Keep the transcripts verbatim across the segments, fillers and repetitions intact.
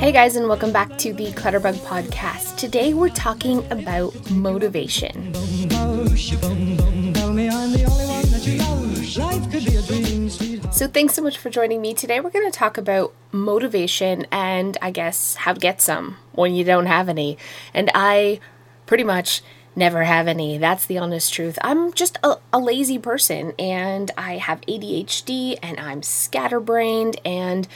Hey guys, and welcome back to the Clutterbug Podcast. Today we're talking about motivation. So thanks so much for joining me. Today we're going to talk about motivation and I guess how to get some when you don't have any. And I pretty much never have any. That's the honest truth. I'm just a, a lazy person, and I have A D H D, and I'm scatterbrained, and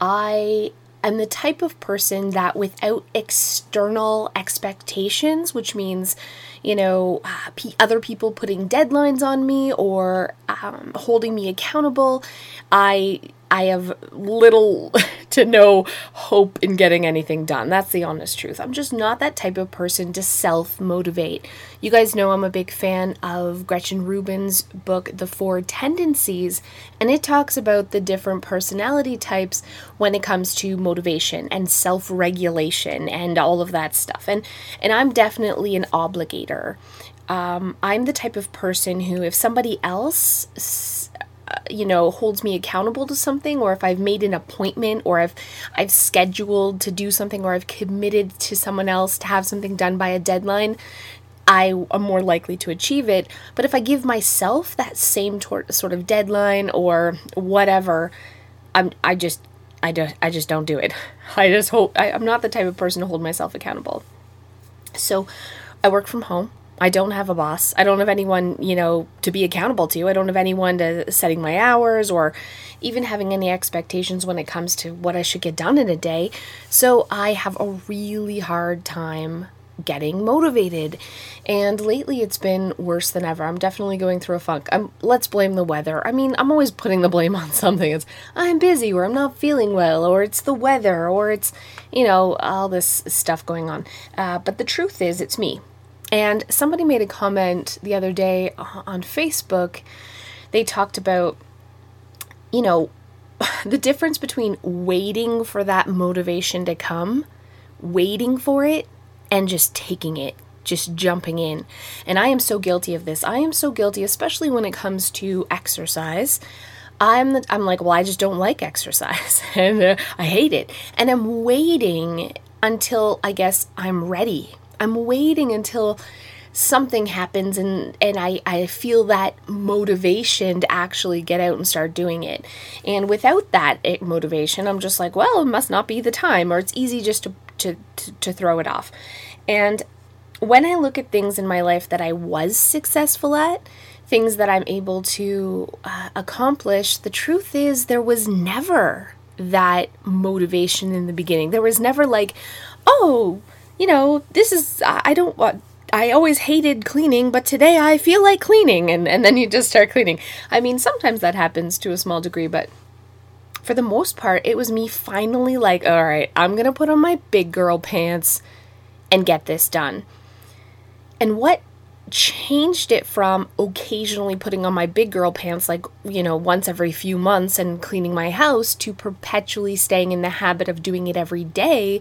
I am the type of person that without external expectations, which means, you know, uh, p- other people putting deadlines on me or um, holding me accountable, I I have little to no hope in getting anything done. That's the honest truth. I'm just not that type of person to self-motivate. You guys know I'm a big fan of Gretchen Rubin's book, The Four Tendencies, and it talks about the different personality types when it comes to motivation and self-regulation and all of that stuff. And and I'm definitely an obligator. Um, I'm the type of person who, if somebody else S- you know, holds me accountable to something, or if I've made an appointment, or I've I've scheduled to do something, or I've committed to someone else to have something done by a deadline, I am more likely to achieve it. But if I give myself that same tor- sort of deadline or whatever, I'm I just I don't I just don't do it. I just hope I, I'm not the type of person to hold myself accountable. So I work from home. I don't have a boss. I don't have anyone, you know, to be accountable to. I don't have anyone to setting my hours or even having any expectations when it comes to what I should get done in a day. So I have a really hard time getting motivated. And lately it's been worse than ever. I'm definitely going through a funk. I'm, let's blame the weather. I mean, I'm always putting the blame on something. It's I'm busy, or I'm not feeling well, or it's the weather, or it's, you know, all this stuff going on. Uh, but the truth is, it's me. And somebody made a comment the other day on Facebook. They talked about, you know, the difference between waiting for that motivation to come, waiting for it, and just taking it, just jumping in. And I am so guilty of this. I am so guilty, especially when it comes to exercise. I'm the, I'm like, well, I just don't like exercise. and uh, I hate it. And I'm waiting until, I guess, I'm ready. I'm waiting until something happens and, and I, I feel that motivation to actually get out and start doing it. And without that it, motivation, I'm just like, well, it must not be the time, or it's easy just to, to, to, to throw it off. And when I look at things in my life that I was successful at, things that I'm able to uh, accomplish, the truth is there was never that motivation in the beginning. There was never like, oh, you know, this is, I don't want, I always hated cleaning, but today I feel like cleaning, and, and then you just start cleaning. I mean, sometimes that happens to a small degree, but for the most part, it was me finally like, all right, I'm going to put on my big girl pants and get this done. And what changed it from occasionally putting on my big girl pants, like, you know, once every few months and cleaning my house, to perpetually staying in the habit of doing it every day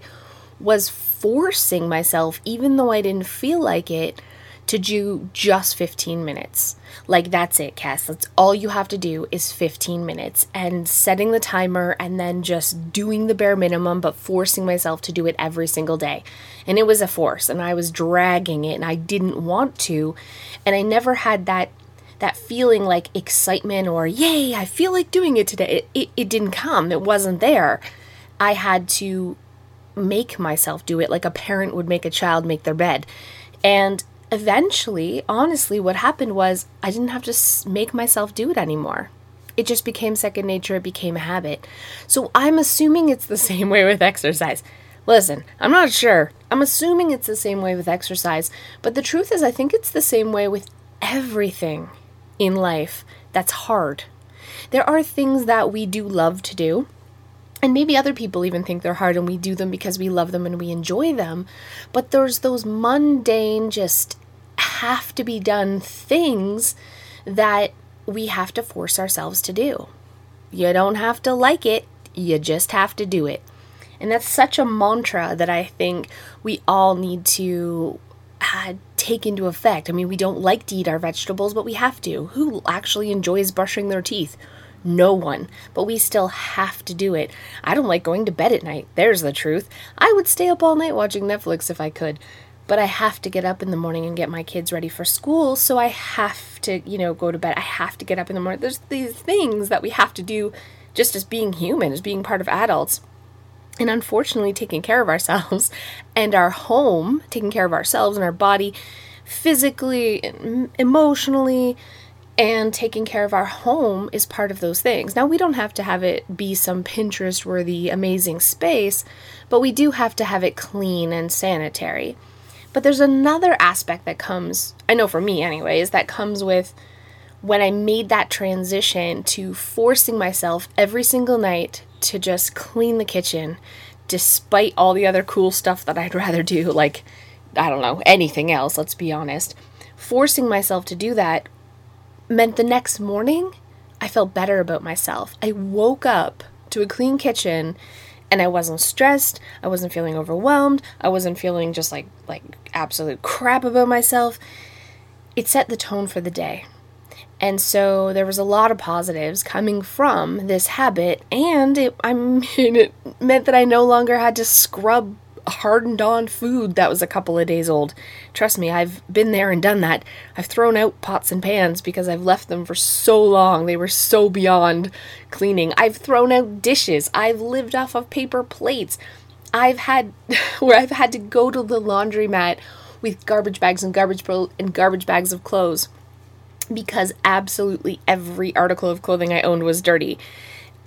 was forcing myself, even though I didn't feel like it, to do just fifteen minutes. Like, that's it, Cass. That's all you have to do is fifteen minutes, and setting the timer and then just doing the bare minimum, but forcing myself to do it every single day. And it was a force, and I was dragging it, and I didn't want to, and I never had that that feeling like excitement or, yay, I feel like doing it today. It, it, it didn't come. It wasn't there. I had to make myself do it, like a parent would make a child make their bed. And eventually, honestly, what happened was I didn't have to make myself do it anymore. It just became second nature. It became a habit. So I'm assuming it's the same way with exercise. Listen, I'm not sure. I'm assuming it's the same way with exercise, but the truth is I think it's the same way with everything in life that's hard. There are things that we do love to do, and maybe other people even think they're hard, and we do them because we love them and we enjoy them. But there's those mundane, just have to be done things that we have to force ourselves to do. You don't have to like it. You just have to do it. And that's such a mantra that I think we all need to uh, take into effect. I mean, we don't like to eat our vegetables, but we have to. Who actually enjoys brushing their teeth? no one, but we still have to do it. I don't like going to bed at night. There's the truth. I would stay up all night watching Netflix if I could, but I have to get up in the morning and get my kids ready for school. So I have to, you know, go to bed. I have to get up in the morning. There's these things that we have to do just as being human, as being part of adults. And unfortunately, taking care of ourselves and our home, taking care of ourselves and our body physically, emotionally, and taking care of our home is part of those things. Now, we don't have to have it be some Pinterest-worthy, amazing space, but we do have to have it clean and sanitary. But there's another aspect that comes, I know for me anyways, that comes with when I made that transition to forcing myself every single night to just clean the kitchen despite all the other cool stuff that I'd rather do, like, I don't know, anything else, let's be honest. Forcing myself to do that meant the next morning I felt better about myself. I woke up to a clean kitchen and I wasn't stressed, I wasn't feeling overwhelmed, I wasn't feeling just like like absolute crap about myself. It set the tone for the day. And so there was a lot of positives coming from this habit, and it, I mean, it meant that I no longer had to scrub hardened on food that was a couple of days old. Trust me, I've been there and done that. I've thrown out pots and pans because I've left them for so long. They were so beyond cleaning. I've thrown out dishes. I've lived off of paper plates. I've had where I've had to go to the laundromat with garbage bags and garbage pro- and garbage bags of clothes, because absolutely every article of clothing I owned was dirty.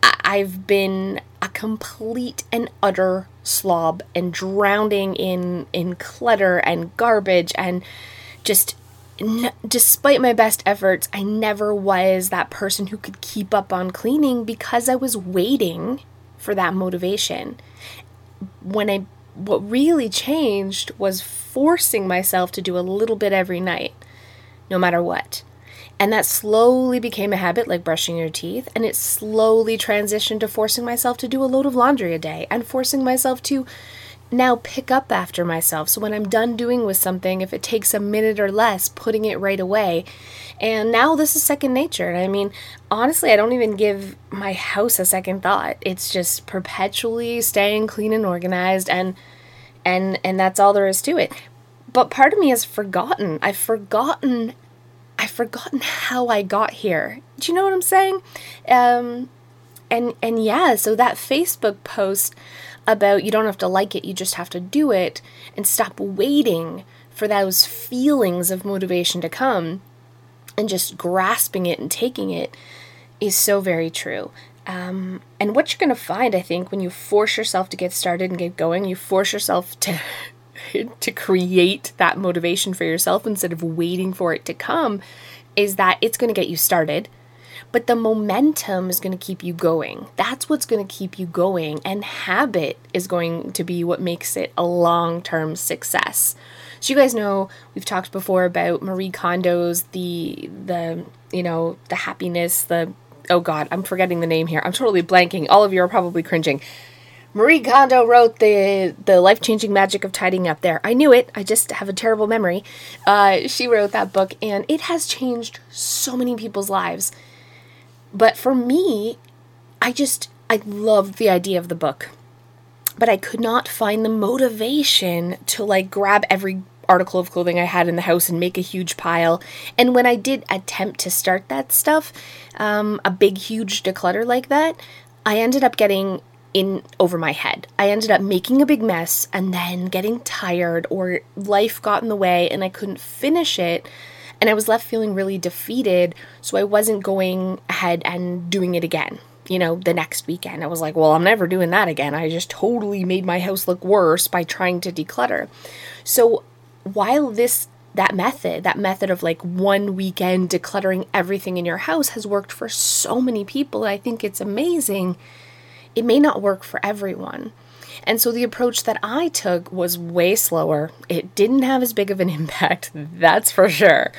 I- I've been a complete and utter slob and drowning in, in clutter and garbage, and just n- despite my best efforts, I never was that person who could keep up on cleaning because I was waiting for that motivation. When I, what really changed was forcing myself to do a little bit every night, no matter what. And that slowly became a habit, like brushing your teeth, and it slowly transitioned to forcing myself to do a load of laundry a day and forcing myself to now pick up after myself. So when I'm done doing with something, if it takes a minute or less, putting it right away. And now this is second nature. And I mean, honestly, I don't even give my house a second thought. It's just perpetually staying clean and organized, and and and that's all there is to it. But part of me has forgotten. I've forgotten I've forgotten how I got here. Do you know what I'm saying? Um, and and yeah, so that Facebook post about you don't have to like it, you just have to do it, and stop waiting for those feelings of motivation to come, and just grasping it and taking it, is so very true. Um, and what you're going to find, I think, when you force yourself to get started and get going, you force yourself to... to create that motivation for yourself instead of waiting for it to come, is that it's going to get you started, but the momentum is going to keep you going. That's what's going to keep you going, and habit is going to be what makes it a long-term success. So you guys know, we've talked before about Marie Kondo's the the you know the happiness the oh god I'm forgetting the name here I'm totally blanking all of you are probably cringing Marie Kondo wrote the the Life-Changing Magic of Tidying Up there. I knew it. I just have a terrible memory. Uh, she wrote that book, and it has changed so many people's lives. But for me, I just, I loved the idea of the book. But I could not find the motivation to, like, grab every article of clothing I had in the house and make a huge pile. And when I did attempt to start that stuff, um, a big, huge declutter like that, I ended up getting... in over my head. I ended up making a big mess and then getting tired, or life got in the way and I couldn't finish it, and I was left feeling really defeated, so I wasn't going ahead and doing it again. You know, the next weekend I was like, well, I'm never doing that again. I just totally made my house look worse by trying to declutter. So while this that method, that method of like one weekend decluttering everything in your house has worked for so many people, I think it's amazing, it may not work for everyone. And so the approach that I took was way slower. It didn't have as big of an impact, that's for sure.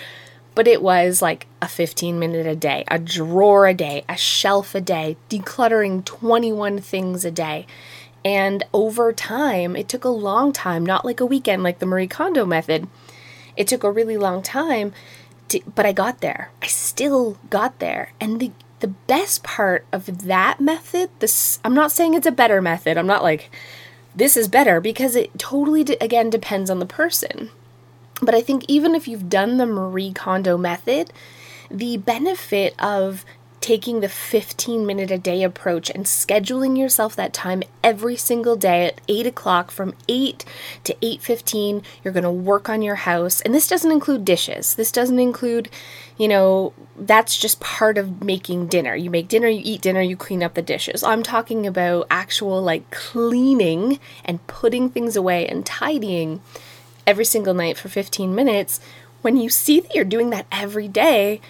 But it was like a fifteen minute a day, a drawer a day, a shelf a day, decluttering twenty-one things a day. And over time, it took a long time, not like a weekend like the Marie Kondo method. It took a really long time, to, but I got there. I still got there. And the The the best part of that method, this, I'm not saying it's a better method. I'm not like, this is better, because it totally, de- again, depends on the person. But I think even if you've done the Marie Kondo method, the benefit of taking the fifteen minute a day approach and scheduling yourself that time every single day at eight o'clock, from eight to eight fifteen, you're going to work on your house. And this doesn't include dishes. This doesn't include, you know, that's just part of making dinner. You make dinner, you eat dinner, you clean up the dishes. I'm talking about actual like cleaning and putting things away and tidying every single night for fifteen minutes. When you see that you're doing that every day,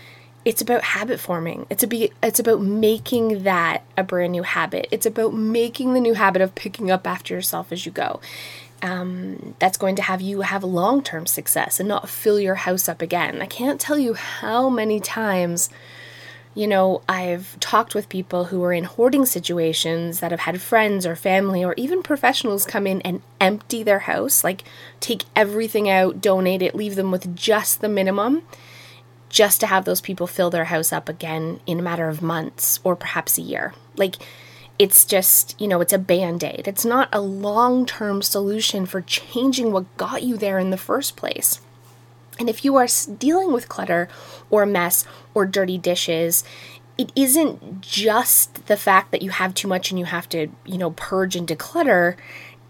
it's about habit forming. It's, a be, it's about making that a brand new habit. It's about making the new habit of picking up after yourself as you go. Um, that's going to have you have long-term success and not fill your house up again. I can't tell you how many times, you know, I've talked with people who are in hoarding situations that have had friends or family or even professionals come in and empty their house, like take everything out, donate it, leave them with just the minimum, just to have those people fill their house up again in a matter of months or perhaps a year. Like, it's just, you know, it's a Band-Aid. It's not a long-term solution for changing what got you there in the first place. And if you are dealing with clutter or mess or dirty dishes, it isn't just the fact that you have too much and you have to, you know, purge and declutter.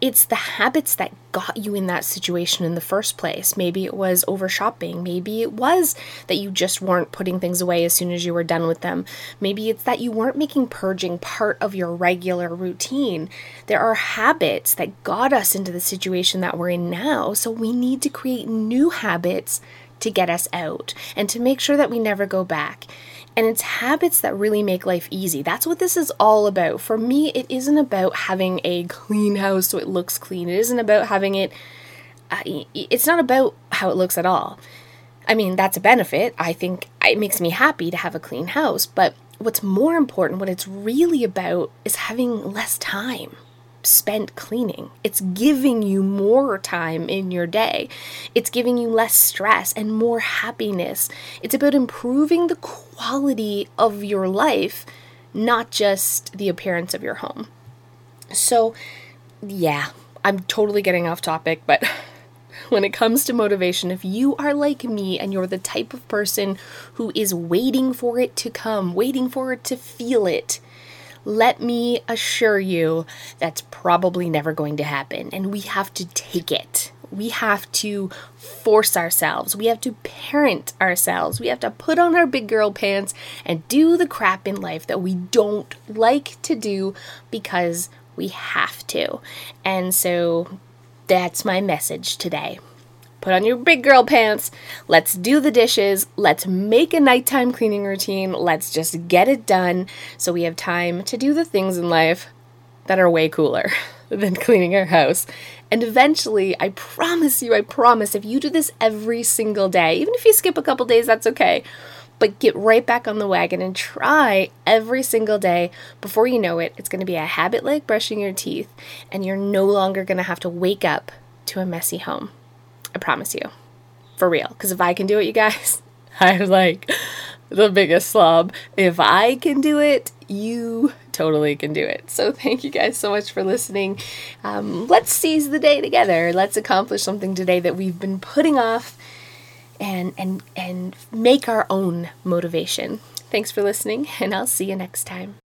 It's the habits that got you in that situation in the first place. Maybe it was over shopping. Maybe it was that you just weren't putting things away as soon as you were done with them. Maybe it's that you weren't making purging part of your regular routine. There are habits that got us into the situation that we're in now, so we need to create new habits to get us out and to make sure that we never go back. And it's habits that really make life easy. That's what this is all about. For me, it isn't about having a clean house so it looks clean. It isn't about having it, it's not about how it looks at all. I mean, that's a benefit. I think it makes me happy to have a clean house. But what's more important, what it's really about, is having less time spent cleaning. It's giving you more time in your day. It's giving you less stress and more happiness. It's about improving the quality of your life, not just the appearance of your home. So, yeah, I'm totally getting off topic, but when it comes to motivation, if you are like me and you're the type of person who is waiting for it to come, waiting for it to feel it, let me assure you, that's probably never going to happen. And we have to take it. We have to force ourselves. We have to parent ourselves. We have to put on our big girl pants and do the crap in life that we don't like to do because we have to. And so that's my message today. Put on your big girl pants, let's do the dishes, let's make a nighttime cleaning routine, let's just get it done so we have time to do the things in life that are way cooler than cleaning our house. And eventually, I promise you, I promise, if you do this every single day, even if you skip a couple days, that's okay, but get right back on the wagon and try every single day. Before you know it, it's going to be a habit like brushing your teeth, and you're no longer going to have to wake up to a messy home. I promise you, for real. Because if I can do it, you guys, I'm like the biggest slob. If I can do it, you totally can do it. So thank you guys so much for listening. Um, let's seize the day together. Let's accomplish something today that we've been putting off and and and make our own motivation. Thanks for listening, and I'll see you next time.